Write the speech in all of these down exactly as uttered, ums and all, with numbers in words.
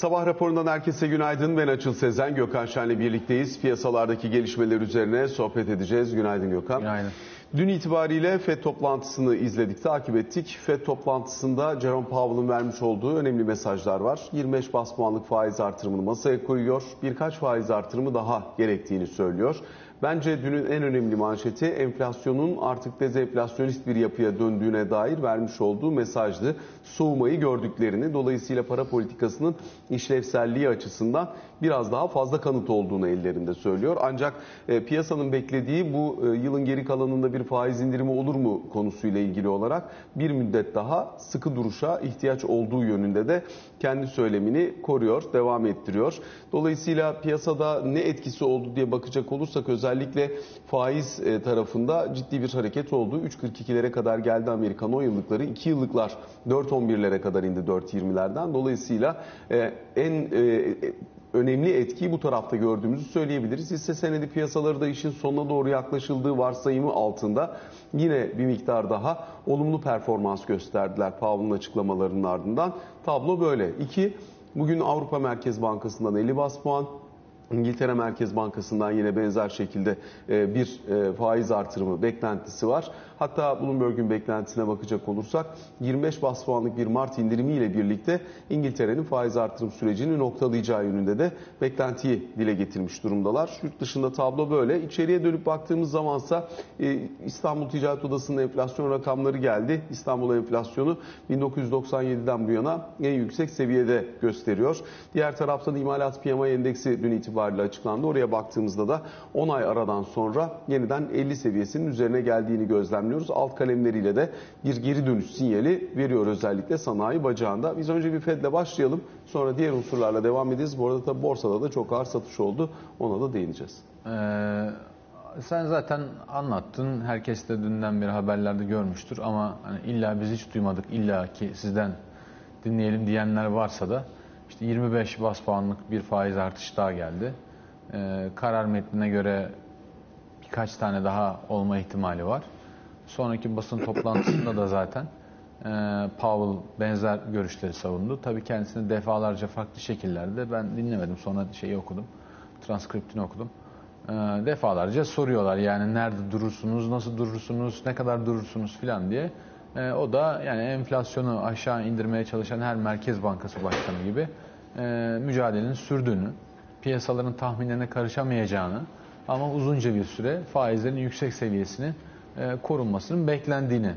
Sabah raporundan herkese günaydın. Ben Açılay Sezen, Gökhan Şen'le birlikteyiz. Piyasalardaki gelişmeler üzerine sohbet edeceğiz. Günaydın Gökhan. Günaydın. Dün itibariyle FED toplantısını izledik, takip ettik. FED toplantısında Jerome Powell'ın vermiş olduğu önemli mesajlar var. yirmi beş baz puanlık faiz artırımını masaya koyuyor. Birkaç faiz artırımı daha gerektiğini söylüyor. Bence dünün en önemli manşeti enflasyonun artık dezenflasyonist bir yapıya döndüğüne dair vermiş olduğu mesajdı. Soğumayı gördüklerini, dolayısıyla para politikasının işlevselliği açısından biraz daha fazla kanıt olduğunu ellerinde söylüyor. Ancak e, piyasanın beklediği bu e, yılın geri kalanında bir faiz indirimi olur mu konusuyla ilgili olarak bir müddet daha sıkı duruşa ihtiyaç olduğu yönünde de kendi söylemini koruyor, devam ettiriyor. Dolayısıyla piyasada ne etkisi oldu diye bakacak olursak özellikle Özellikle faiz tarafında ciddi bir hareket oldu. üç kırk ikilere kadar geldi Amerikan on yıllıkları. iki yıllıklar dört on birlere kadar indi dört yirmilerden. Dolayısıyla en önemli etkiyi bu tarafta gördüğümüzü söyleyebiliriz. Hisse senedi piyasaları da işin sonuna doğru yaklaşıldığı varsayımı altında yine bir miktar daha olumlu performans gösterdiler Powell'ın açıklamalarının ardından. Tablo böyle. iki. Bugün Avrupa Merkez Bankası'ndan elli baz puan. İngiltere Merkez Bankası'ndan yine benzer şekilde bir faiz artırımı beklentisi var. Hatta Bloomberg'un beklentisine bakacak olursak yirmi beş baz puanlık bir Mart indirimiyle birlikte İngiltere'nin faiz artırım sürecini noktalayacağı yönünde de beklentiyi dile getirmiş durumdalar. Yurt dışında tablo böyle. İçeriye dönüp baktığımız zamansa İstanbul Ticaret Odası'nın enflasyon rakamları geldi. İstanbul enflasyonu bin dokuz yüz doksan yediden bu yana en yüksek seviyede gösteriyor. Diğer taraftan İmalat P M I endeksi dün itibariyle açıklandı. Oraya baktığımızda da on ay aradan sonra yeniden elli seviyesinin üzerine geldiğini gözlemliyoruz. Alt kalemleriyle de bir geri dönüş sinyali veriyor özellikle sanayi bacağında. Biz önce bir F E D'le başlayalım. Sonra diğer unsurlarla devam edeceğiz. Bu arada tabi borsada da çok ağır satış oldu. Ona da değineceğiz. Ee, sen zaten anlattın. Herkes de dünden beri haberlerde görmüştür ama hani illa biz hiç duymadık, illa ki sizden dinleyelim diyenler varsa da İşte yirmi beş baz puanlık bir faiz artışı daha geldi. Ee, karar metnine göre birkaç tane daha olma ihtimali var. Sonraki basın toplantısında da zaten e, Powell benzer görüşleri savundu. Tabii kendisini defalarca farklı şekillerde, ben dinlemedim, sonra şeyi okudum, transkriptini okudum. E, defalarca soruyorlar yani nerede durursunuz, nasıl durursunuz, ne kadar durursunuz filan diye. E, o da yani enflasyonu aşağı indirmeye çalışan her merkez bankası başkanı gibi e, mücadelenin sürdüğünü, piyasaların tahminlerine karışamayacağını ama uzunca bir süre faizlerin yüksek seviyesini e, korunmasının beklendiğini e,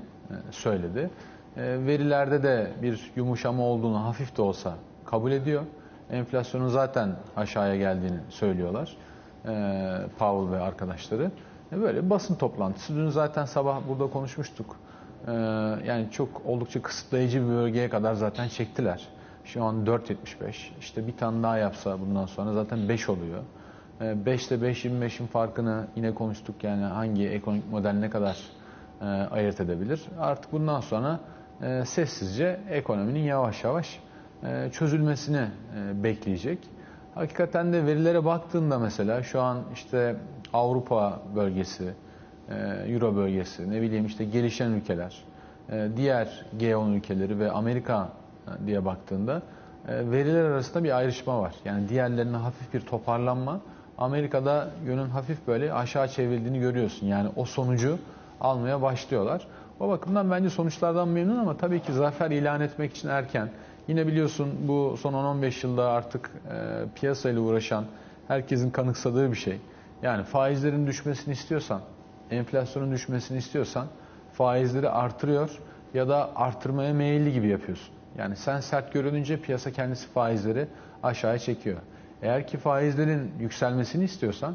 söyledi. E, verilerde de bir yumuşama olduğunu hafif de olsa kabul ediyor. Enflasyonun zaten aşağıya geldiğini söylüyorlar e, Powell ve arkadaşları. E, böyle basın toplantısı. Dün zaten sabah burada konuşmuştuk. Yani çok oldukça kısıtlayıcı bir bölgeye kadar zaten çektiler. Şu an dört yetmiş beş. İşte bir tane daha yapsa bundan sonra zaten beş oluyor. beş ile beş yirmi beşin farkını yine konuştuk, yani hangi ekonomik model ne kadar ayırt edebilir. Artık bundan sonra sessizce ekonominin yavaş yavaş çözülmesini bekleyecek. Hakikaten de verilere baktığında mesela şu an işte Avrupa bölgesi, Euro bölgesi, ne bileyim işte gelişen ülkeler, diğer G on ülkeleri ve Amerika diye baktığında veriler arasında bir ayrışma var. Yani diğerlerine hafif bir toparlanma, Amerika'da yönün hafif böyle aşağı çevrildiğini görüyorsun. Yani o sonucu almaya başlıyorlar. O bakımdan bence sonuçlardan memnun ama tabii ki zafer ilan etmek için erken. Yine biliyorsun bu son on on beş yılda artık piyasayla uğraşan herkesin kanıksadığı bir şey. Yani faizlerin düşmesini istiyorsan, enflasyonun düşmesini istiyorsan faizleri artırıyor ya da artırmaya meyilli gibi yapıyorsun. Yani sen sert görününce piyasa kendisi faizleri aşağıya çekiyor. Eğer ki faizlerin yükselmesini istiyorsan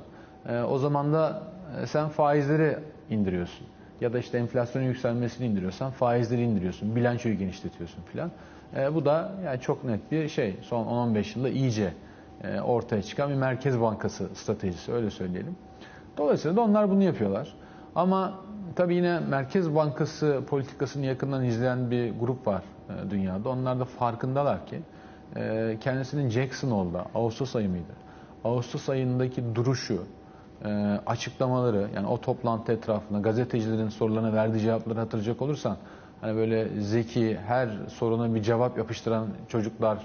e, o zaman da sen faizleri indiriyorsun. Ya da işte enflasyonun yükselmesini indiriyorsan faizleri indiriyorsun. Bilançoyu genişletiyorsun filan. E, bu da yani çok net bir şey. Son on on beş yılda iyice e, ortaya çıkan bir Merkez Bankası stratejisi, öyle söyleyelim. Dolayısıyla da onlar bunu yapıyorlar. Ama tabii yine Merkez Bankası politikasını yakından izleyen bir grup var dünyada. Onlar da farkındalar ki kendisinin Jackson Hole'da, Ağustos ayı mıydı? Ağustos ayındaki duruşu, açıklamaları, yani o toplantı etrafında gazetecilerin sorularına verdiği cevapları hatırlayacak olursan, hani böyle zeki, her soruna bir cevap yapıştıran çocuklar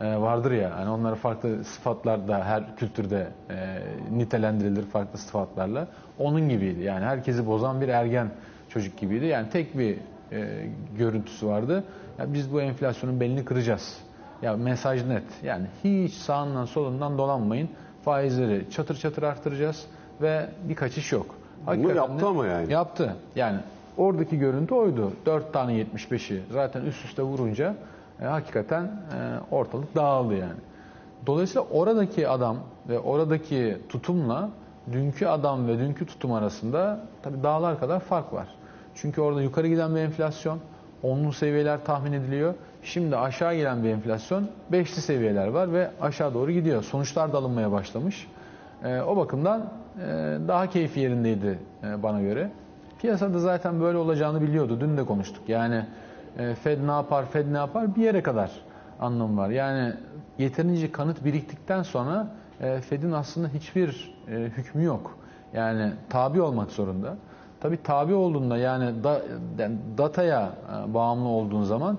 vardır ya, hani onları farklı sıfatlarda her kültürde e, nitelendirilir farklı sıfatlarla. Onun gibiydi. Yani herkesi bozan bir ergen çocuk gibiydi. Yani tek bir e, görüntüsü vardı. Ya biz bu enflasyonun belini kıracağız. Ya mesaj net. Yani hiç sağından solundan dolanmayın. Faizleri çatır çatır arttıracağız ve bir kaçış yok. Hakikaten bunu yaptı ama yani. Yaptı. Yani oradaki görüntü oydu. dört tane yetmiş beşi zaten üst üste vurunca E, hakikaten e, ortalık dağıldı yani. Dolayısıyla oradaki adam ve oradaki tutumla dünkü adam ve dünkü tutum arasında tabii dağlar kadar fark var. Çünkü orada yukarı giden bir enflasyon, onlu seviyeler tahmin ediliyor. Şimdi aşağı gelen bir enflasyon, beşli seviyeler var ve aşağı doğru gidiyor. Sonuçlar da alınmaya başlamış. E, o bakımdan e, daha keyfi yerindeydi e, bana göre. Piyasada zaten böyle olacağını biliyordu. Dün de konuştuk. Yani Fed ne yapar, Fed ne yapar bir yere kadar anlamı var. Yani yeterince kanıt biriktikten sonra Fed'in aslında hiçbir hükmü yok. Yani tabi olmak zorunda. Tabii tabi olduğunda, yani dataya bağımlı olduğun zaman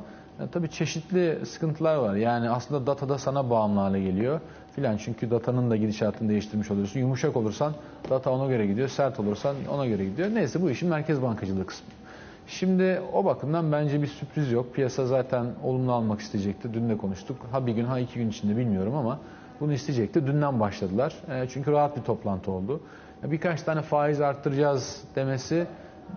tabii çeşitli sıkıntılar var. Yani aslında data da sana bağımlı hale geliyor filan. Çünkü datanın da gidişatını değiştirmiş oluyorsun. Yumuşak olursan data ona göre gidiyor, sert olursan ona göre gidiyor. Neyse, bu işin merkez bankacılığı kısmı. Şimdi o bakımdan bence bir sürpriz yok. Piyasa zaten olumlu almak isteyecekti. Dün de konuştuk. Ha bir gün, ha iki gün içinde bilmiyorum ama bunu isteyecekti. Dünden başladılar. E, çünkü rahat bir toplantı oldu. E, birkaç tane faiz arttıracağız demesi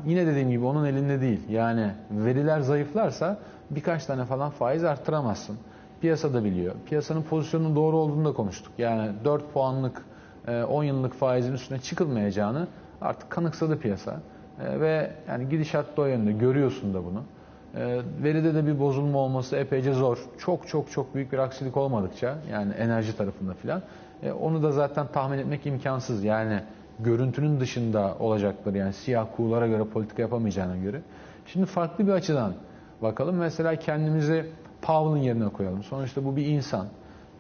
yine dediğim gibi onun elinde değil. Yani veriler zayıflarsa birkaç tane falan faiz arttıramazsın. Piyasa da biliyor. Piyasanın pozisyonunun doğru olduğunu da konuştuk. Yani dört puanlık, on yıllık faizin üstüne çıkılmayacağını artık kanıksadı piyasa. Ve yani gidişat da o yönde, görüyorsun da bunu. Veride de bir bozulma olması epeyce zor. Çok çok çok büyük bir aksilik olmadıkça, yani enerji tarafında filan, onu da zaten tahmin etmek imkansız. Yani görüntünün dışında olacakları, yani siyah kuğulara göre politika yapamayacağına göre. Şimdi farklı bir açıdan bakalım. Mesela kendimizi Powell'ın yerine koyalım. Sonuçta bu bir insan,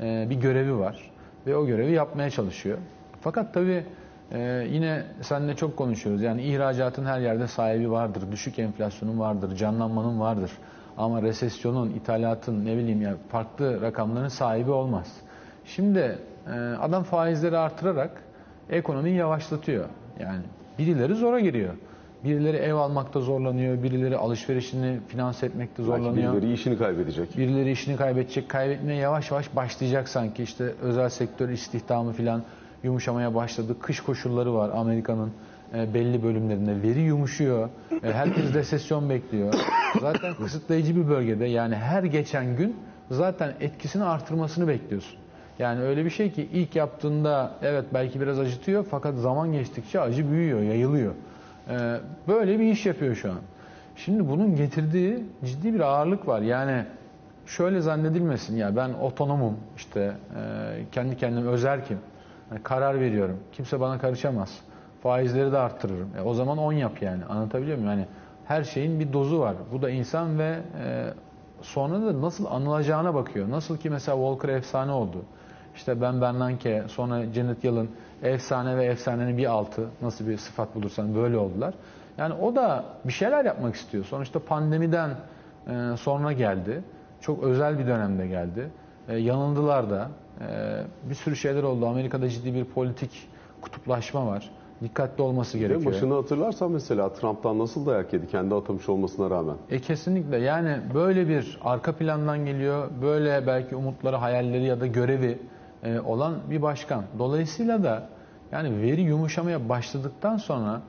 bir görevi var ve o görevi yapmaya çalışıyor. Fakat tabii Ee, yine seninle çok konuşuyoruz. Yani ihracatın her yerde sahibi vardır. Düşük enflasyonun vardır. Canlanmanın vardır. Ama resesyonun, ithalatın, ne bileyim ya, farklı rakamların sahibi olmaz. Şimdi e, adam faizleri artırarak ekonomiyi yavaşlatıyor. Yani birileri zora giriyor. Birileri ev almakta zorlanıyor. Birileri alışverişini finanse etmekte zorlanıyor. Birileri işini kaybedecek. Birileri işini kaybedecek. Kaybetmeye yavaş yavaş başlayacak sanki. İşte özel sektör istihdamı filan yumuşamaya başladı. Kış koşulları var Amerika'nın belli bölümlerinde. Veri yumuşuyor. Herkes resesyon bekliyor. Zaten kısıtlayıcı bir bölgede, yani her geçen gün zaten etkisini artırmasını bekliyorsun. Yani öyle bir şey ki ilk yaptığında evet belki biraz acıtıyor fakat zaman geçtikçe acı büyüyor, yayılıyor. Böyle bir iş yapıyor şu an. Şimdi bunun getirdiği ciddi bir ağırlık var. Yani şöyle zannedilmesin, ya ben otonomum, işte kendi kendime özerkim. Yani karar veriyorum. Kimse bana karışamaz. Faizleri de arttırırım. E o zaman on yap yani. Anlatabiliyor muyum? Yani her şeyin bir dozu var. Bu da insan ve e, sonra da nasıl anılacağına bakıyor. Nasıl ki mesela Volcker efsane oldu. İşte ben Bernanke, sonra Janet Yellen efsane ve efsanenin bir altı. Nasıl bir sıfat bulursan böyle oldular. Yani o da bir şeyler yapmak istiyor. Sonuçta pandemiden e, sonra geldi. Çok özel bir dönemde geldi. E, yanıldılar da. Ee, bir sürü şeyler oldu. Amerika'da ciddi bir politik kutuplaşma var. Dikkatli olması gerekiyor. Başını hatırlarsan mesela Trump'tan nasıl dayak yedi kendi atamış olmasına rağmen. E kesinlikle. Yani böyle bir arka plandan geliyor. Böyle belki umutları, hayalleri ya da görevi e, olan bir başkan. Dolayısıyla da yani veri yumuşamaya başladıktan sonra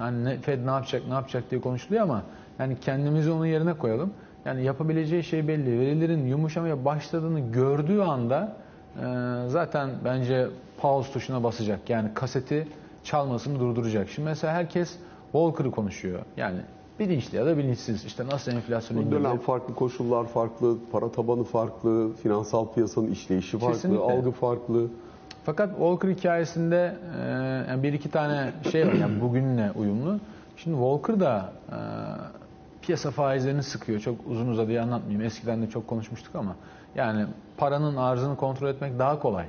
yani ne, Fed ne yapacak ne yapacak diye konuşuluyor ama yani kendimizi onun yerine koyalım. Yani yapabileceği şey belli. Verilerin yumuşamaya başladığını gördüğü anda zaten bence pause tuşuna basacak. Yani kaseti çalmasını durduracak. Şimdi mesela herkes Volcker'ı konuşuyor. Yani bilinçli ya da bilinçsiz. İşte nasıl enflasyonu indirir. Bu dönem farklı koşullar farklı, para tabanı farklı, finansal piyasanın işleyişi farklı, kesinlikle. Algı farklı. Fakat Volcker hikayesinde yani bir iki tane şey var yani bugünle uyumlu. Şimdi Volcker da piyasa faizlerini sıkıyor. Çok uzun uzadıya anlatmayayım. Eskiden de çok konuşmuştuk ama yani paranın arzını kontrol etmek daha kolay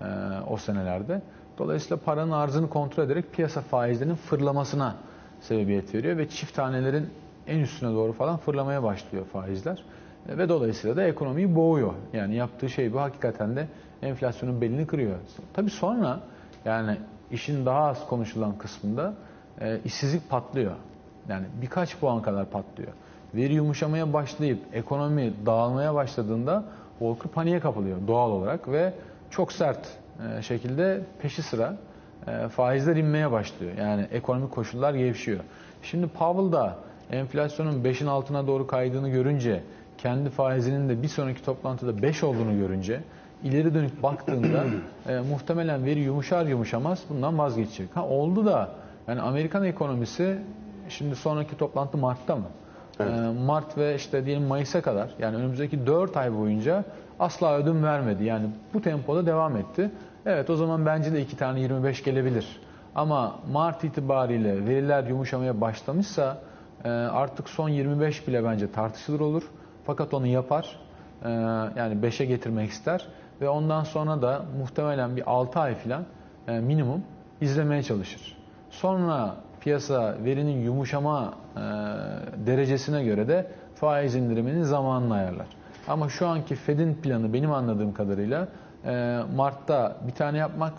e, o senelerde. Dolayısıyla paranın arzını kontrol ederek piyasa faizlerinin fırlamasına sebebiyet veriyor ve çift tanelerin en üstüne doğru falan fırlamaya başlıyor faizler. ve dolayısıyla da ekonomiyi boğuyor. Yani yaptığı şey bu, hakikaten de enflasyonun belini kırıyor. Tabii sonra yani işin daha az konuşulan kısmında e, işsizlik patlıyor. Yani birkaç puan kadar patlıyor. Veri yumuşamaya başlayıp ekonomi dağılmaya başladığında Volcker paniğe kapılıyor doğal olarak ve çok sert e, şekilde peşi sıra e, faizler inmeye başlıyor. Yani ekonomik koşullar gevşiyor. Şimdi Powell da enflasyonun beşin altına doğru kaydığını görünce, kendi faizinin de bir sonraki toplantıda beş olduğunu görünce, ileri dönük baktığında e, muhtemelen veri yumuşar yumuşamaz bundan vazgeçecek. Ha oldu da yani Amerikan ekonomisi şimdi sonraki toplantı Mart'ta mı? Evet. E, Mart ve işte diyelim Mayıs'a kadar, yani önümüzdeki dört ay boyunca asla ödün vermedi. Yani bu tempoda devam etti. Evet, o zaman bence de iki tane yirmi beş gelebilir. Ama Mart itibariyle veriler yumuşamaya başlamışsa e, artık son yirmi beş bile bence tartışılır olur. Fakat onu yapar. E, yani beşe getirmek ister. Ve ondan sonra da muhtemelen bir altı ay falan e, minimum izlemeye çalışır. Sonra piyasa verinin yumuşama e, derecesine göre de faiz indiriminin zamanını ayarlar. Ama şu anki Fed'in planı benim anladığım kadarıyla e, Mart'ta bir tane yapmak,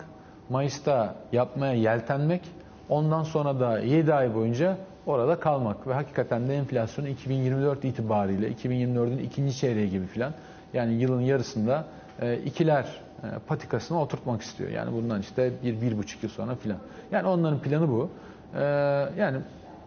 Mayıs'ta yapmaya yeltenmek, ondan sonra da yedi ay boyunca orada kalmak. Ve hakikaten de enflasyonu iki bin yirmi dört itibariyle, iki bin yirmi dördün ikinci çeyreği gibi falan, yani yılın yarısında E, ikiler e, patikasına oturtmak istiyor. Yani bundan işte bir, bir buçuk yıl sonra filan. Yani onların planı bu. E, yani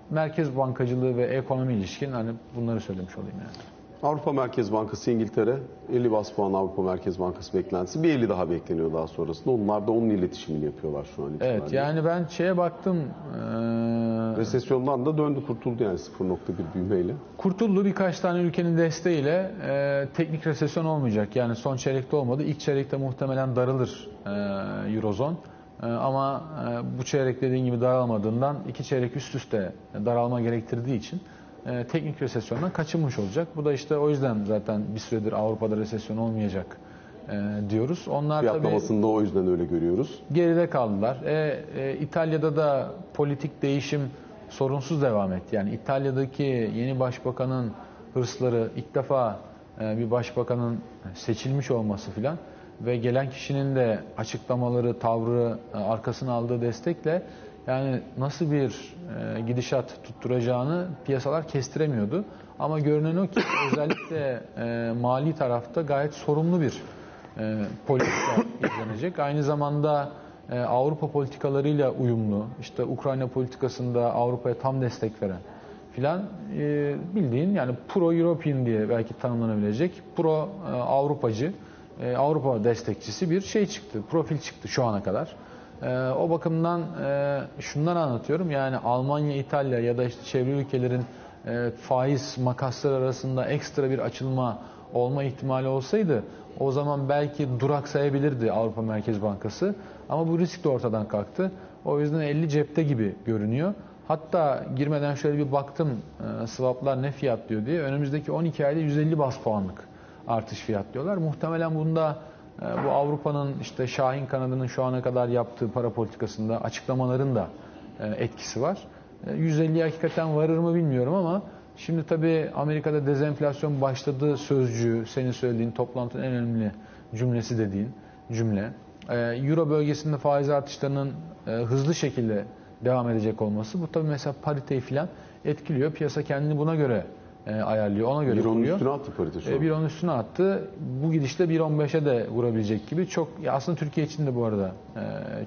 merkez bankacılığı ve ekonomi ilişkin hani bunları söylemiş olayım yani. Avrupa Merkez Bankası İngiltere, elli baz puan Avrupa Merkez Bankası beklentisi. Bir elli daha bekleniyor daha sonrasında. Onlar da onun iletişimini yapıyorlar şu an itibariyle. Evet, yani ben şeye baktım. E, Resesyondan da döndü, kurtuldu yani sıfır nokta bir büyümeyle. Kurtuldu, birkaç tane ülkenin desteğiyle. E, teknik resesyon olmayacak. Yani son çeyrekte olmadı. İlk çeyrekte muhtemelen daralır e, Eurozone. E, ama e, bu çeyrek dediğin gibi daralmadığından iki çeyrek üst üste daralma gerektirdiği için teknik resesyondan kaçınmış olacak. Bu da işte o yüzden zaten bir süredir Avrupa'da resesyon olmayacak e, diyoruz. Onlar fiyatlamasında o yüzden öyle görüyoruz. Geride kaldılar. E, e, İtalya'da da politik değişim sorunsuz devam etti. Yani İtalya'daki yeni başbakanın hırsları, ilk defa e, bir başbakanın seçilmiş olması filan ve gelen kişinin de açıklamaları, tavrı, e, arkasına aldığı destekle yani nasıl bir e, gidişat tutturacağını piyasalar kestiremiyordu. Ama görünen o ki özellikle e, mali tarafta gayet sorumlu bir e, politika izlenecek. Aynı zamanda e, Avrupa politikalarıyla uyumlu, işte Ukrayna politikasında Avrupa'ya tam destek veren filan e, bildiğin yani pro-European diye belki tanımlanabilecek pro-Avrupacı, e, Avrupa destekçisi bir şey çıktı, profil çıktı şu ana kadar. Ee, o bakımdan e, şundan anlatıyorum, yani Almanya, İtalya ya da işte çevre ülkelerin e, faiz makasları arasında ekstra bir açılma olma ihtimali olsaydı o zaman belki duraksayabilirdi Avrupa Merkez Bankası, ama bu risk de ortadan kalktı. O yüzden elli cepte gibi görünüyor. Hatta girmeden şöyle bir baktım e, swaplar ne fiyatlıyor diye, önümüzdeki on iki ayda yüz elli baz puanlık artış fiyatlıyorlar. Muhtemelen bunda bu Avrupa'nın işte Şahin kanadının şu ana kadar yaptığı para politikasında açıklamaların da etkisi var. yüz elliye hakikaten varır mı bilmiyorum ama şimdi tabii Amerika'da dezenflasyon başladığı sözcüğü, senin söylediğin toplantının en önemli cümlesi dediğin cümle. Euro bölgesinde faiz artışlarının hızlı şekilde devam edecek olması, bu tabii mesela pariteyi falan etkiliyor. Piyasa kendini buna göre ayarlıyor. Ona göre bir onun üstüne attı parite şu an. bir onun üstüne attı. Bu gidişle bir on beşe de vurabilecek gibi. Çok aslında Türkiye için de bu arada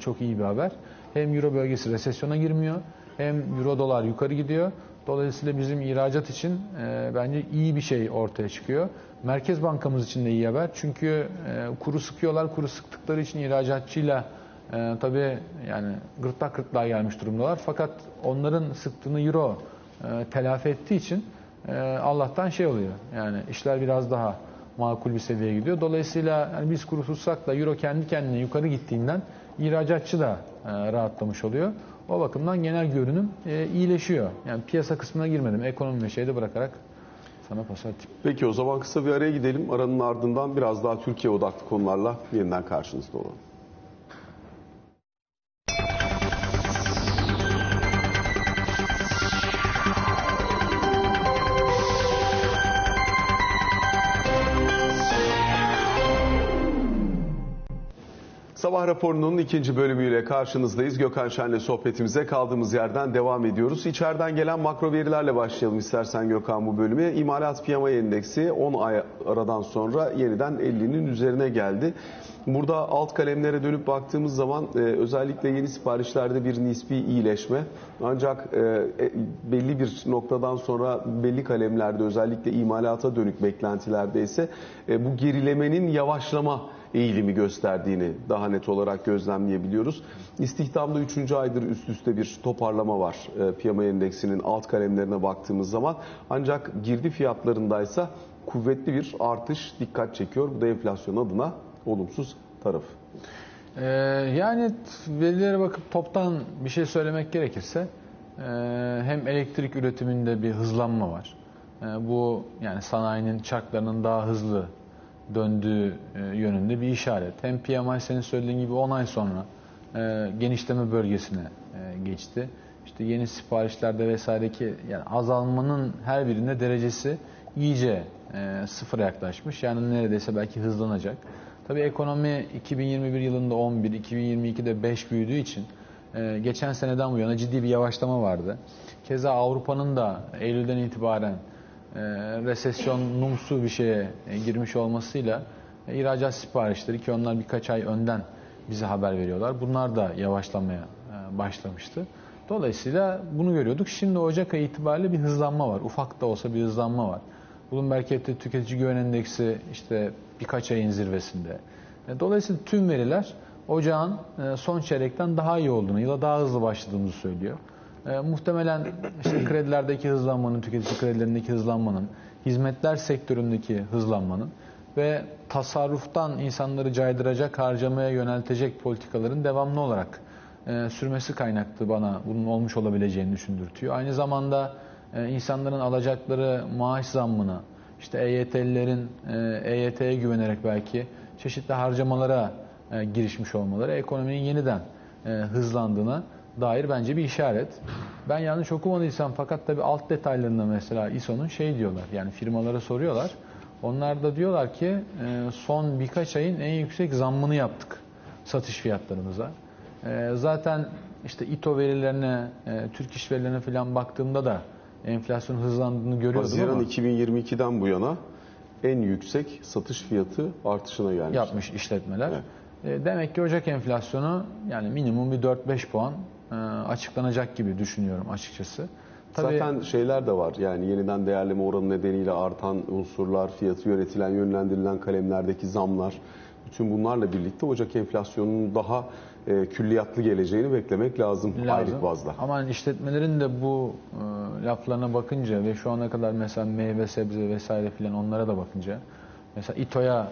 çok iyi bir haber. Hem Euro bölgesi resesyona girmiyor, hem Euro dolar yukarı gidiyor. Dolayısıyla bizim ihracat için bence iyi bir şey ortaya çıkıyor. Merkez Bankamız için de iyi haber. Çünkü kuru sıkıyorlar. Kuru sıktıkları için ihracatçıyla tabii yani gırtlak gırtlağa gelmiş durumdalar. Fakat onların sıktığını Euro telafi ettiği için Allah'tan şey oluyor, yani işler biraz daha makul bir seviyeye gidiyor. Dolayısıyla yani biz kuru tutsak da Euro kendi kendine yukarı gittiğinden ihracatçı da rahatlamış oluyor. O bakımdan genel görünüm iyileşiyor. Yani piyasa kısmına girmedim, ekonomi ve şeyde bırakarak sana pas atayım. Peki o zaman kısa bir araya gidelim. Aranın ardından biraz daha Türkiye odaklı konularla yeniden karşınızda olalım. Sabah raporunun ikinci bölümüyle karşınızdayız. Gökhan Şen'le sohbetimize kaldığımız yerden devam ediyoruz. İçeriden gelen makro verilerle başlayalım istersen Gökhan bu bölümü. İmalat P M I endeksi on ay aradan sonra yeniden ellinin üzerine geldi. Burada alt kalemlere dönüp baktığımız zaman e, özellikle yeni siparişlerde bir nispi iyileşme. Ancak e, belli bir noktadan sonra belli kalemlerde özellikle imalata dönük beklentilerde ise e, bu gerilemenin yavaşlama eğilimi gösterdiğini daha net olarak gözlemleyebiliyoruz. İstihdamda üçüncü aydır üst üste bir toparlama var P M I endeksinin alt kalemlerine baktığımız zaman. Ancak girdi fiyatlarındaysa kuvvetli bir artış dikkat çekiyor. Bu da enflasyon adına olumsuz taraf. Ee, yani verilere bakıp toptan bir şey söylemek gerekirse e, hem elektrik üretiminde bir hızlanma var. E, bu yani sanayinin çarklarının daha hızlı döndüğü yönünde bir işaret. Hem P M I senin söylediğin gibi on ay sonra e, genişleme bölgesine e, geçti. İşte yeni siparişlerde vesaire ki yani azalmanın her birinde derecesi iyice e, sıfıra yaklaşmış. Yani neredeyse belki hızlanacak. Tabii ekonomi iki bin yirmi bir yılında on bir, iki bin yirmi ikide beş büyüdüğü için e, geçen seneden bu yana ciddi bir yavaşlama vardı. Keza Avrupa'nın da Eylül'den itibaren E, resesyon numsu bir şeye e, girmiş olmasıyla e, ihracat siparişleri ki onlar birkaç ay önden bize haber veriyorlar. Bunlar da yavaşlamaya e, başlamıştı. Dolayısıyla bunu görüyorduk. Şimdi Ocak ayı itibariyle bir hızlanma var. Ufak da olsa bir hızlanma var. Bloomberg'de tüketici güven endeksi işte birkaç ayın zirvesinde. E, dolayısıyla tüm veriler ocağın e, son çeyrekten daha iyi olduğunu, yıla daha hızlı başladığımızı söylüyor. E, muhtemelen işte kredilerdeki hızlanmanın, tüketici kredilerindeki hızlanmanın, hizmetler sektöründeki hızlanmanın ve tasarruftan insanları caydıracak, harcamaya yöneltecek politikaların devamlı olarak e, sürmesi kaynaklı bana bunun olmuş olabileceğini düşündürtüyor. Aynı zamanda e, insanların alacakları maaş zammına, işte E Y T'lilerin e, E Y T'ye güvenerek belki çeşitli harcamalara e, girişmiş olmaları ekonominin yeniden e, hızlandığına dair bence bir işaret. Ben yanlış okumadıysam fakat tabii alt detaylarında mesela İ S O'nun şey diyorlar, yani firmalara soruyorlar. Onlar da diyorlar ki son birkaç ayın en yüksek zammını yaptık satış fiyatlarımıza. Zaten işte İ T O verilerine, Türk iş verilerine falan baktığımda da enflasyon hızlandığını görüyordum. Haziran ama iki bin yirmi ikiden bu yana en yüksek satış fiyatı artışına gelmiş. Yapmış işletmeler. Evet. Demek ki Ocak enflasyonu yani minimum bir dört beş puan açıklanacak gibi düşünüyorum açıkçası. Tabii, zaten şeyler de var yani yeniden değerleme oranı nedeniyle artan unsurlar, fiyatı yönetilen, yönlendirilen kalemlerdeki zamlar, bütün bunlarla birlikte Ocak enflasyonunun daha e, külliyatlı geleceğini beklemek lazım, lazım. aylık bazda. Ama işletmelerin de bu e, laflarına bakınca ve şu ana kadar mesela meyve, sebze vesaire filan onlara da bakınca mesela İ T O'ya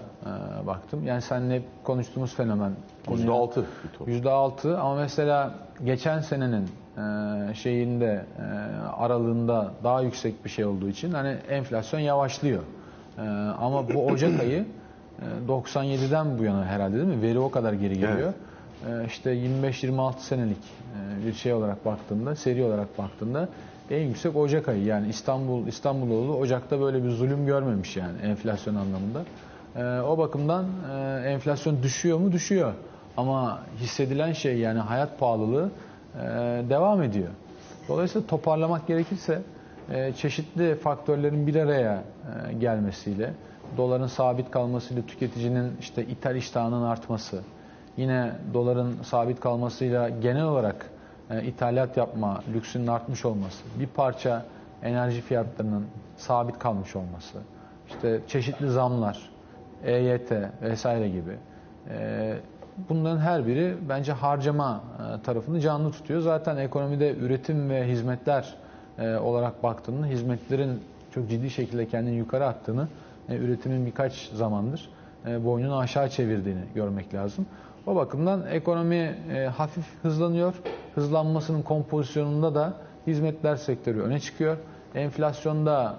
e, baktım. Yani seninle hep konuştuğumuz fenomen. yüzde altı İ T O. yüzde altı ama mesela geçen senenin e, şeyinde e, aralığında daha yüksek bir şey olduğu için hani enflasyon yavaşlıyor. E, ama bu Ocak ayı e, doksan yediden bu yana herhalde değil mi? Veri o kadar geri geliyor. Evet. E, işte yirmi beş yirmi altı senelik e, bir şey olarak baktığında, seri olarak baktığında en yüksek Ocak ayı. Yani İstanbul İstanbuloğlu Ocak'ta böyle bir zulüm görmemiş yani enflasyon anlamında. E, o bakımdan e, enflasyon düşüyor mu? Düşüyor. Ama hissedilen şey yani hayat pahalılığı e, devam ediyor. Dolayısıyla toparlamak gerekirse e, çeşitli faktörlerin bir araya e, gelmesiyle, doların sabit kalmasıyla tüketicinin işte ithal iştahının artması, yine doların sabit kalmasıyla genel olarak e, ithalat yapma lüksünün artmış olması, bir parça enerji fiyatlarının sabit kalmış olması, işte çeşitli zamlar, E Y T vesaire gibi e, bunların her biri bence harcama tarafını canlı tutuyor. Zaten ekonomide üretim ve hizmetler olarak baktığında hizmetlerin çok ciddi şekilde kendini yukarı attığını, üretimin birkaç zamandır boynunu aşağı çevirdiğini görmek lazım. O bakımdan ekonomi hafif hızlanıyor. Hızlanmasının kompozisyonunda da hizmetler sektörü öne çıkıyor. Enflasyonda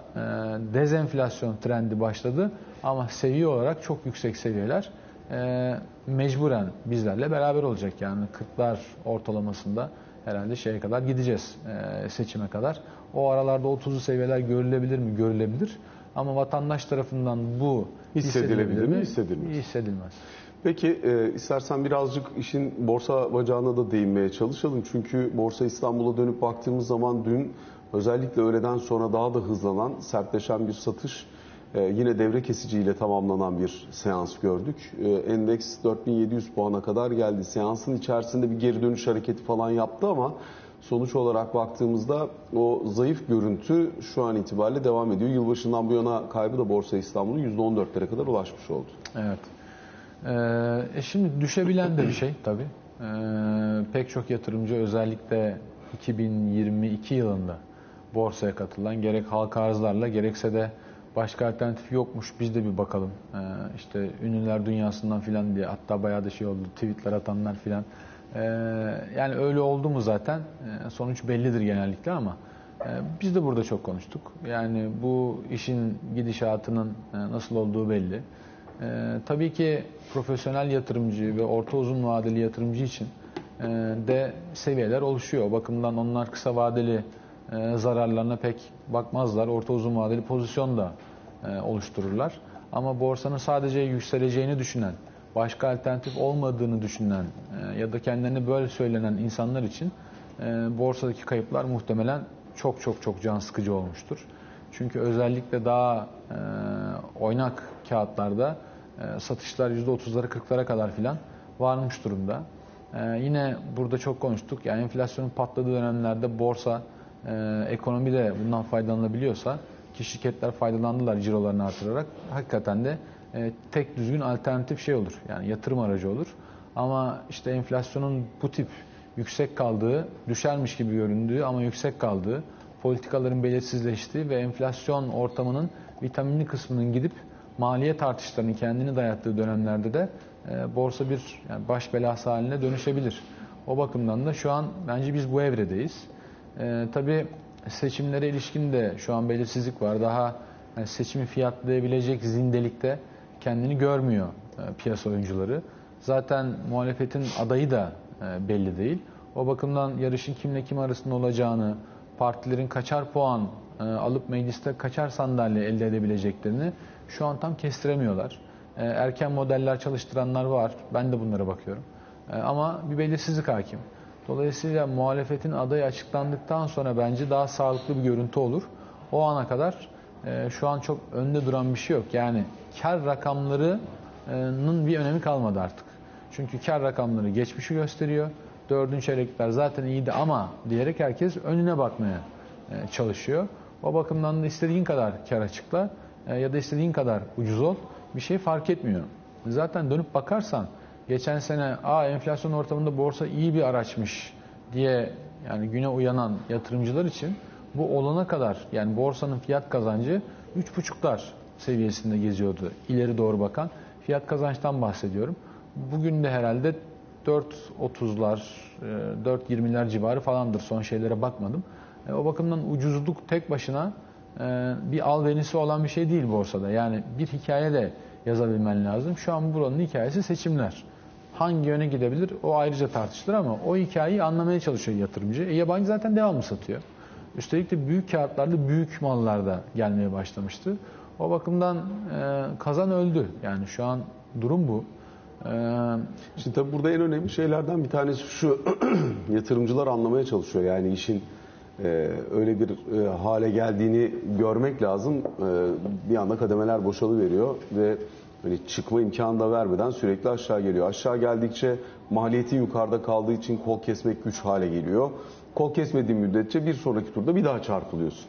dezenflasyon trendi başladı ama seviye olarak çok yüksek seviyeler E, mecburen bizlerle beraber olacak. Yani kırklar ortalamasında herhalde şeye kadar gideceğiz, e, seçime kadar. O aralarda otuzlu seviyeler görülebilir mi? Görülebilir. Ama vatandaş tarafından bu hissedilebilir, hissedilebilir mi? mi? Hissedilmez. Hissedilmez. Peki e, istersen birazcık işin borsa bacağına da değinmeye çalışalım. Çünkü Borsa İstanbul'a dönüp baktığımız zaman dün özellikle öğleden sonra daha da hızlanan, sertleşen bir satış, e, yine devre kesiciyle tamamlanan bir seans gördük. E, endeks dört bin yedi yüz puana kadar geldi. Seansın içerisinde bir geri dönüş hareketi falan yaptı ama sonuç olarak baktığımızda o zayıf görüntü şu an itibariyle devam ediyor. Yılbaşından bu yana kaybı da Borsa İstanbul'un yüzde on dörtlere kadar ulaşmış oldu. Evet. Ee, şimdi düşebilen de bir şey tabii. Ee, pek çok yatırımcı özellikle iki bin yirmi iki yılında borsaya katılan, gerek halka arzlarla gerekse de başka alternatif yokmuş, biz de bir bakalım. Ee, işte ünlüler dünyasından filan diye, hatta bayağı da şey oldu, tweetler atanlar filan. Ee, yani öyle oldu mu zaten ee, sonuç bellidir genellikle ama e, biz de burada çok konuştuk. Yani bu işin gidişatının e, nasıl olduğu belli. Ee, tabii ki profesyonel yatırımcı ve orta uzun vadeli yatırımcı için e, de seviyeler oluşuyor. O bakımdan onlar kısa vadeli e, zararlarına pek bakmazlar. Orta uzun vadeli pozisyon da e, oluştururlar. Ama borsanın sadece yükseleceğini düşünen, başka alternatif olmadığını düşünen e, ya da kendilerine böyle söylenen insanlar için e, borsadaki kayıplar muhtemelen çok çok çok can sıkıcı olmuştur. Çünkü özellikle daha e, oynak kağıtlarda satışlar yüzde otuzlara kırklara kadar filan varmış durumda. Ee, yine burada çok konuştuk. Yani enflasyonun patladığı dönemlerde borsa, e, ekonomi de bundan faydalanabiliyorsa, ki şirketler faydalandılar cirolarını artırarak, hakikaten de e, tek düzgün alternatif şey olur. Yani yatırım aracı olur. Ama işte enflasyonun bu tip yüksek kaldığı, düşermiş gibi göründüğü ama yüksek kaldığı, politikaların belirsizleştiği ve enflasyon ortamının vitaminli kısmının gidip maliye tartışlarının kendini dayattığı dönemlerde de e, borsa bir yani baş belası haline dönüşebilir. O bakımdan da şu an bence biz bu evredeyiz. E, tabii seçimlere ilişkin de şu an belirsizlik var. Daha yani seçimi fiyatlayabilecek zindelikte kendini görmüyor e, piyasa oyuncuları. Zaten muhalefetin adayı da e, belli değil. O bakımdan yarışın kimle kim arasında olacağını, partilerin kaçar puan e, alıp mecliste kaçar sandalye elde edebileceklerini şu an tam kestiremiyorlar. E, erken modeller çalıştıranlar var. Ben de bunlara bakıyorum. E, ama bir belirsizlik hakim. Dolayısıyla muhalefetin adayı açıklandıktan sonra bence daha sağlıklı bir görüntü olur. O ana kadar e, şu an çok önde duran bir şey yok. Yani kar rakamlarının bir önemi kalmadı artık. Çünkü kar rakamları geçmişi gösteriyor. Dördüncü çeyrekler zaten iyiydi ama diyerek herkes önüne bakmaya e, çalışıyor. O bakımdan da istediğin kadar kar açıkla ya da istediğin kadar ucuz ol, bir şey fark etmiyor. Zaten dönüp bakarsan geçen sene "Aa, enflasyon ortamında borsa iyi bir araçmış." diye yani güne uyanan yatırımcılar için bu olana kadar yani borsanın fiyat kazancı üç buçuklar seviyesinde geziyordu. İleri doğru bakan fiyat kazançtan bahsediyorum. Bugün de herhalde dört otuzlar, dört yirmiler civarı falandır. Son şeylere bakmadım. O bakımdan ucuzluk tek başına bir albenisi olan bir şey değil borsada. Yani bir hikaye de yazabilmen lazım. Şu an buranın hikayesi seçimler. Hangi yöne gidebilir o ayrıca tartışılır ama o hikayeyi anlamaya çalışıyor yatırımcı. E, yabancı zaten devamlı satıyor. Üstelik de büyük kağıtlarda, büyük mallarda gelmeye başlamıştı. O bakımdan e, kazan öldü. Yani şu an durum bu. E, Şimdi tabii burada en önemli şeylerden bir tanesi şu. Yatırımcılar anlamaya çalışıyor. Yani işin Ee, öyle bir e, hale geldiğini görmek lazım. Ee, bir anda kademeler boşalıveriyor ve hani çıkma imkanı da vermeden sürekli aşağı geliyor. Aşağı geldikçe maliyeti yukarıda kaldığı için kol kesmek güç hale geliyor. Kol kesmediğin müddetçe bir sonraki turda bir daha çarpılıyorsun.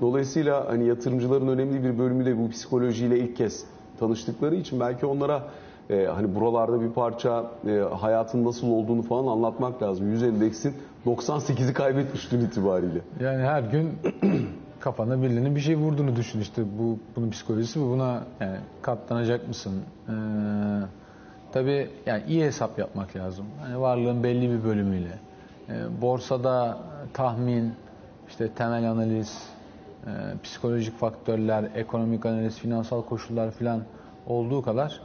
Dolayısıyla hani yatırımcıların önemli bir bölümü de bu psikolojiyle ilk kez tanıştıkları için belki onlara Ee, hani buralarda bir parça e, hayatın nasıl olduğunu falan anlatmak lazım. yüz endeksin doksan sekizi kaybetmiş dün itibariyle. Yani her gün kafana birilerinin bir şey vurduğunu düşün. İşte bu, bunun psikolojisi bu. Buna yani katlanacak mısın? Ee, tabii yani iyi hesap yapmak lazım. Yani varlığın belli bir bölümüyle. Ee, borsada tahmin, işte temel analiz, e, psikolojik faktörler, ekonomik analiz, finansal koşullar falan olduğu kadar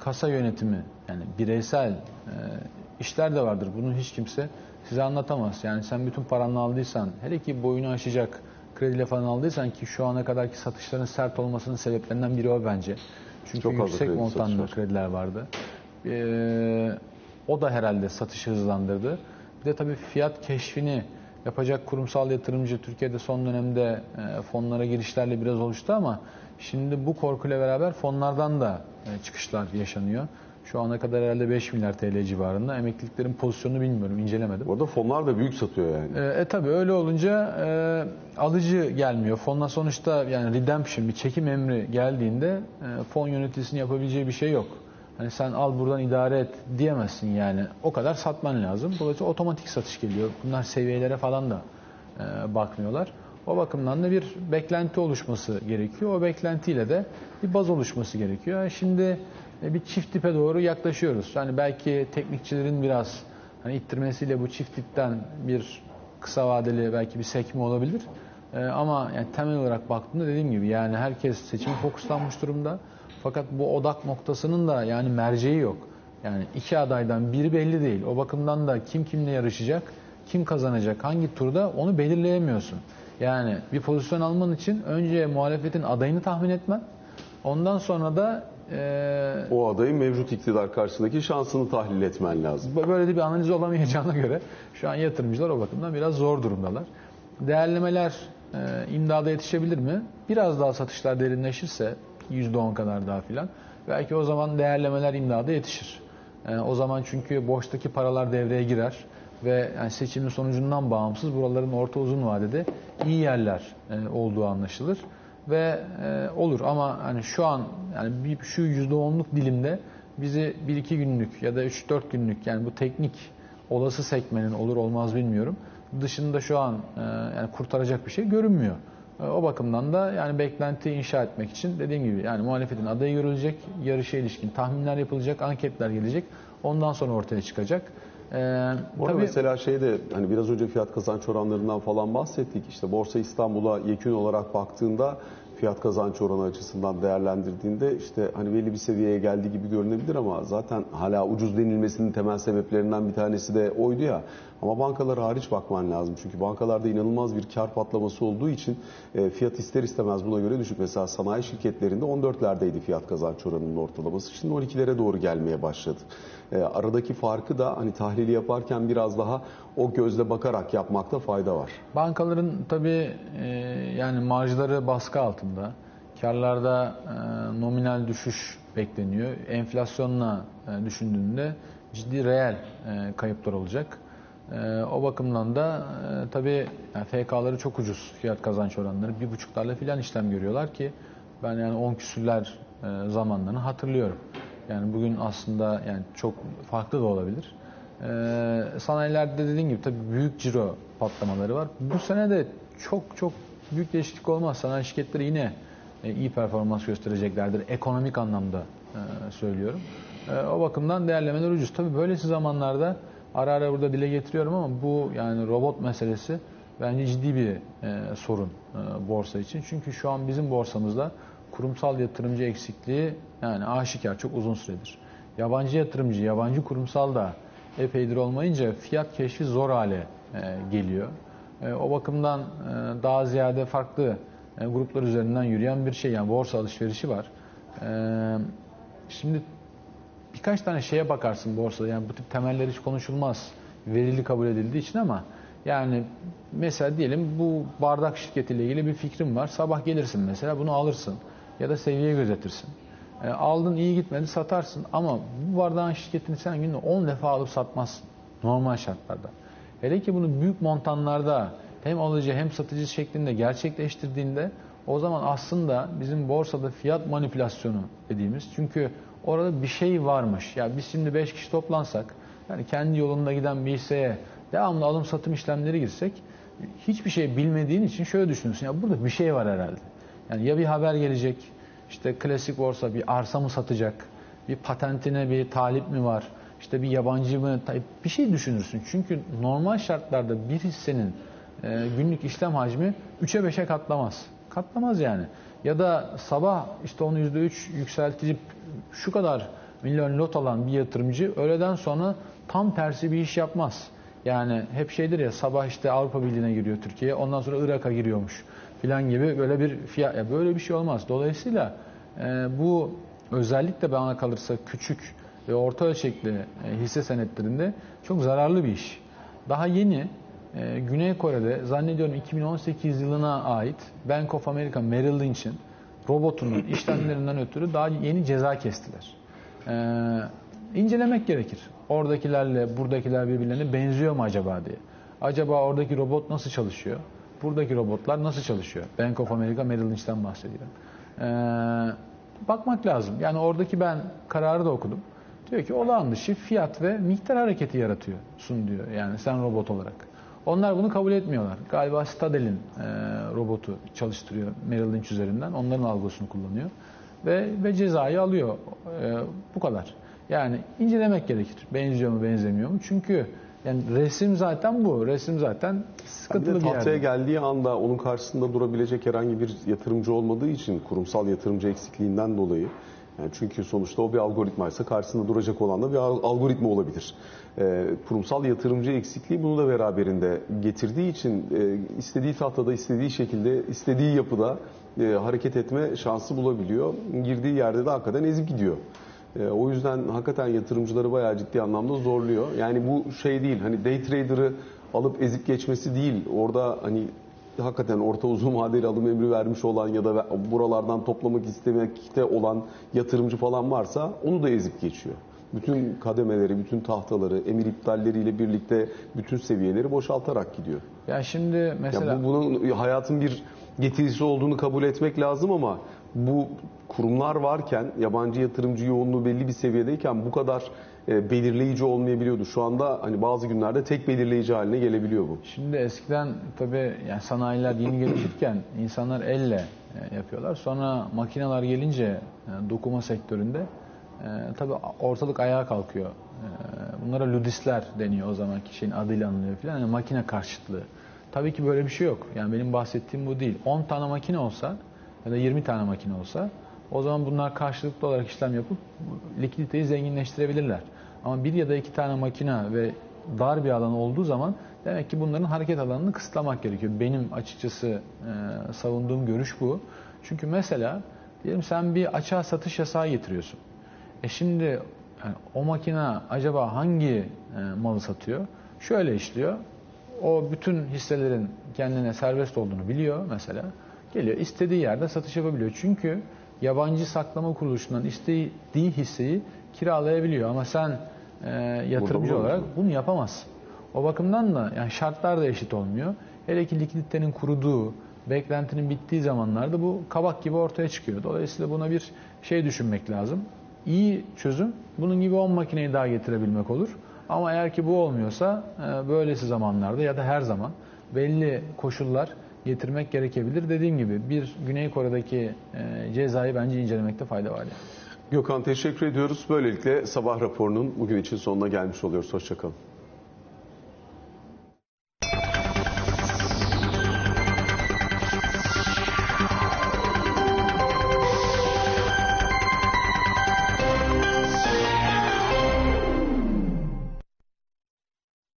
kasa yönetimi yani bireysel işler de vardır. Bunu hiç kimse size anlatamaz. Yani sen bütün paranı aldıysan, hele ki boyunu aşacak krediyle falan aldıysan, ki şu ana kadarki satışların sert olmasının sebeplerinden biri o bence. Çünkü çok yüksek montanlı krediler vardı. Ee, o da herhalde satışı hızlandırdı. Bir de tabii fiyat keşfini yapacak kurumsal yatırımcı Türkiye'de son dönemde e, fonlara girişlerle biraz oluştu ama şimdi bu korkuyla beraber fonlardan da e, çıkışlar yaşanıyor. Şu ana kadar herhalde beş milyar T L civarında. Emekliliklerin pozisyonunu bilmiyorum, incelemedim. Orada fonlar da büyük satıyor yani. E, e tabii öyle olunca e, alıcı gelmiyor. Fonla sonuçta yani redemption, bir çekim emri geldiğinde e, fon yöneticisinin yapabileceği bir şey yok. Hani sen al buradan idare et diyemezsin yani. O kadar satman lazım. Dolayısıyla otomatik satış geliyor. Bunlar seviyelere falan da e, bakmıyorlar. O bakımdan da bir beklenti oluşması gerekiyor. O beklentiyle de bir baz oluşması gerekiyor. Yani şimdi e, bir çift dipe doğru yaklaşıyoruz. Yani belki teknikçilerin biraz hani ittirmesiyle bu çift dipten bir kısa vadeli belki bir sekme olabilir. E, ama yani temel olarak baktığımda dediğim gibi yani herkes seçime fokuslanmış durumda. Fakat bu odak noktasının da yani merceği yok. Yani iki adaydan biri belli değil. O bakımdan da kim kimle yarışacak, kim kazanacak, hangi turda onu belirleyemiyorsun. Yani bir pozisyon alman için önce muhalefetin adayını tahmin etmen, ondan sonra da e, o adayın mevcut iktidar karşısındaki şansını tahlil etmen lazım. Böyle de bir analiz olamayacağına göre şu an yatırımcılar o bakımdan biraz zor durumdalar. Değerlemeler e, imdada yetişebilir mi? Biraz daha satışlar derinleşirse yüzde on kadar daha filan. Belki o zaman değerlemeler imdada yetişir. Yani o zaman çünkü boştaki paralar devreye girer ve yani seçimin sonucundan bağımsız buraların orta uzun vadede iyi yerler olduğu anlaşılır ve olur. Ama hani şu an yani bir, şu yüzde onluk dilimde bizi bir iki günlük ya da üç dört günlük yani bu teknik olası sekmenin olur olmaz bilmiyorum. Dışında şu an yani kurtaracak bir şey görünmüyor. O bakımdan da yani beklenti inşa etmek için dediğim gibi yani muhalefetin adayı görülecek, yarışa ilişkin tahminler yapılacak, anketler gelecek. Ondan sonra ortaya çıkacak. Ee, Bu tabii... mesela şeyde hani biraz önce fiyat kazanç oranlarından falan bahsettik. İşte Borsa İstanbul'a yekün olarak baktığında fiyat kazanç oranı açısından değerlendirdiğinde işte hani belli bir seviyeye geldiği gibi görünebilir ama zaten hala ucuz denilmesinin temel sebeplerinden bir tanesi de oydu ya. Ama bankalar hariç bakman lazım. Çünkü bankalarda inanılmaz bir kar patlaması olduğu için fiyat ister istemez buna göre düşük. Mesela sanayi şirketlerinde on dörtlerdeydi fiyat kazanç oranının ortalaması. Şimdi on ikilere doğru gelmeye başladı. Aradaki farkı da hani tahlili yaparken biraz daha o gözle bakarak yapmakta fayda var. Bankaların tabii yani marjları baskı altında. Karlarda nominal düşüş bekleniyor. Enflasyonla düşündüğünde ciddi reel kayıplar olacak. Ee, o bakımdan da e, tabii yani F K'ları çok ucuz fiyat kazanç oranları. Bir buçuklarla filan işlem görüyorlar ki ben yani on küsürler e, zamanlarını hatırlıyorum. Yani bugün aslında yani çok farklı da olabilir. E, sanayilerde dediğim gibi tabii büyük ciro patlamaları var. Bu sene de çok çok büyük değişiklik olmaz. Sanayi şirketleri yine e, iyi performans göstereceklerdir. Ekonomik anlamda e, söylüyorum. E, o bakımdan değerlemeler ucuz. Tabii böylesi zamanlarda ara ara burada dile getiriyorum ama bu yani robot meselesi bence ciddi bir e, sorun e, borsa için. Çünkü şu an bizim borsamızda kurumsal yatırımcı eksikliği yani aşikar çok uzun süredir. Yabancı yatırımcı, yabancı kurumsal da epeydir olmayınca fiyat keşfi zor hale e, geliyor. E, o bakımdan e, daha ziyade farklı e, gruplar üzerinden yürüyen bir şey yani borsa alışverişi var. E, şimdi birkaç tane şeye bakarsın borsada. Yani bu tip temeller hiç konuşulmaz. Verili kabul edildiği için ama yani mesela diyelim bu bardak şirketiyle ilgili bir fikrim var. Sabah gelirsin mesela bunu alırsın ya da seviye gözetirsin. E, aldın iyi gitmedi satarsın ama bu bardağın şirketini sen günde on defa alıp satmazsın normal şartlarda. Hele ki bunu büyük montanlarda hem alıcı hem satıcı şeklinde gerçekleştirdiğinde o zaman aslında bizim borsada fiyat manipülasyonu dediğimiz çünkü orada bir şey varmış. Ya biz şimdi beş kişi toplansak, yani kendi yolunda giden bir hisseye devamlı alım satım işlemleri girsek, hiçbir şey bilmediğin için şöyle düşünürsün. Ya burada bir şey var herhalde. Yani ya bir haber gelecek, işte klasik borsa bir arsa mı satacak, bir patentine bir talip mi var, işte bir yabancı mı, bir şey düşünürsün. Çünkü normal şartlarda bir hissenin günlük işlem hacmi üçe beşe katlamaz. Katlamaz yani. Ya da sabah işte onu yüzde üç yükseltilip şu kadar milyon lot alan bir yatırımcı öğleden sonra tam tersi bir iş yapmaz. Yani hep şeydir ya sabah işte Avrupa Birliği'ne giriyor Türkiye, ondan sonra Irak'a giriyormuş filan gibi böyle bir fiyat, ya böyle bir şey olmaz. Dolayısıyla e, bu özellikle bana kalırsa küçük ve orta ölçekli hisse senetlerinde çok zararlı bir iş. Daha yeni Güney Kore'de zannediyorum iki bin on sekiz yılına ait Bank of America Merrill Lynch'in robotunun işlemlerinden ötürü daha yeni ceza kestiler. Ee, incelemek gerekir. Oradakilerle buradakiler birbirlerine benziyor mu acaba diye. Acaba oradaki robot nasıl çalışıyor? Buradaki robotlar nasıl çalışıyor? Bank of America Merrill Lynch'ten bahsediyorum. Ee, bakmak lazım. Yani oradaki ben kararı da okudum. Diyor ki olağan dışı fiyat ve miktar hareketi yaratıyor sun diyor. Yani sen robot olarak. Onlar bunu kabul etmiyorlar. Galiba Stadel'in e, robotu çalıştırıyor Merrill Lynch üzerinden. Onların algosunu kullanıyor. Ve, ve cezayı alıyor. E, bu kadar. Yani incelemek gerekir. Benziyor mu benzemiyor mu? Çünkü yani resim zaten bu. Resim zaten sıkıntılı bir, bir yerde. Tahtaya geldiği anda onun karşısında durabilecek herhangi bir yatırımcı olmadığı için kurumsal yatırımcı eksikliğinden dolayı. Yani çünkü sonuçta o bir algoritmaysa karşısında duracak olan da bir algoritma olabilir. E, kurumsal yatırımcı eksikliği bunu da beraberinde getirdiği için e, istediği tahtada, istediği şekilde, istediği yapıda e, hareket etme şansı bulabiliyor. Girdiği yerde de hakikaten ezip gidiyor. E, o yüzden hakikaten yatırımcıları bayağı ciddi anlamda zorluyor. Yani bu şey değil, hani day trader'ı alıp ezip geçmesi değil. Orada hani hakikaten orta uzun vadeli alım emri vermiş olan ya da buralardan toplamak istemekte olan yatırımcı falan varsa onu da ezip geçiyor. Bütün kademeleri, bütün tahtaları, emir iptalleriyle birlikte bütün seviyeleri boşaltarak gidiyor. Ya şimdi mesela ya bu, bunun hayatın bir getirisi olduğunu kabul etmek lazım ama bu kurumlar varken, yabancı yatırımcı yoğunluğu belli bir seviyedeyken bu kadar belirleyici olmayabiliyordu. Şu anda hani bazı günlerde tek belirleyici haline gelebiliyor bu. Şimdi eskiden tabii yani sanayiler yeni gelişirken insanlar elle yapıyorlar. Sonra makineler gelince yani dokuma sektöründe e, tabii ortalık ayağa kalkıyor. E, bunlara ludistler deniyor o zamanki şeyin adıyla anılıyor falan. Yani makine karşıtlığı. Tabii ki böyle bir şey yok. Yani benim bahsettiğim bu değil. on tane makine olsa ya da yirmi tane makine olsa o zaman bunlar karşılıklı olarak işlem yapıp likiditeyi zenginleştirebilirler. Ama bir ya da iki tane makine ve dar bir alan olduğu zaman demek ki bunların hareket alanını kısıtlamak gerekiyor. Benim açıkçası e, savunduğum görüş bu. Çünkü mesela diyelim sen bir açığa satış yasağı getiriyorsun. E şimdi yani o makine acaba hangi e, malı satıyor? Şöyle işliyor. O bütün hisselerin kendine serbest olduğunu biliyor mesela. Geliyor istediği yerde satış yapabiliyor. Çünkü yabancı saklama kuruluşundan istediği hisseyi kiralayabiliyor ama sen e, yatırımcı burada olarak bunu yapamazsın. O bakımdan da yani şartlar da eşit olmuyor. Hele ki likiditenin kuruduğu, beklentinin bittiği zamanlarda bu kabak gibi ortaya çıkıyor. Dolayısıyla buna bir şey düşünmek lazım. İyi çözüm bunun gibi on makineyi daha getirebilmek olur. Ama eğer ki bu olmuyorsa e, böylesi zamanlarda ya da her zaman belli koşullar getirmek gerekebilir. Dediğim gibi bir Güney Kore'deki e, cezayı bence incelemekte fayda var. Yani. Gökhan teşekkür ediyoruz. Böylelikle sabah raporunun bugün için sonuna gelmiş oluyoruz. Hoşça kalın.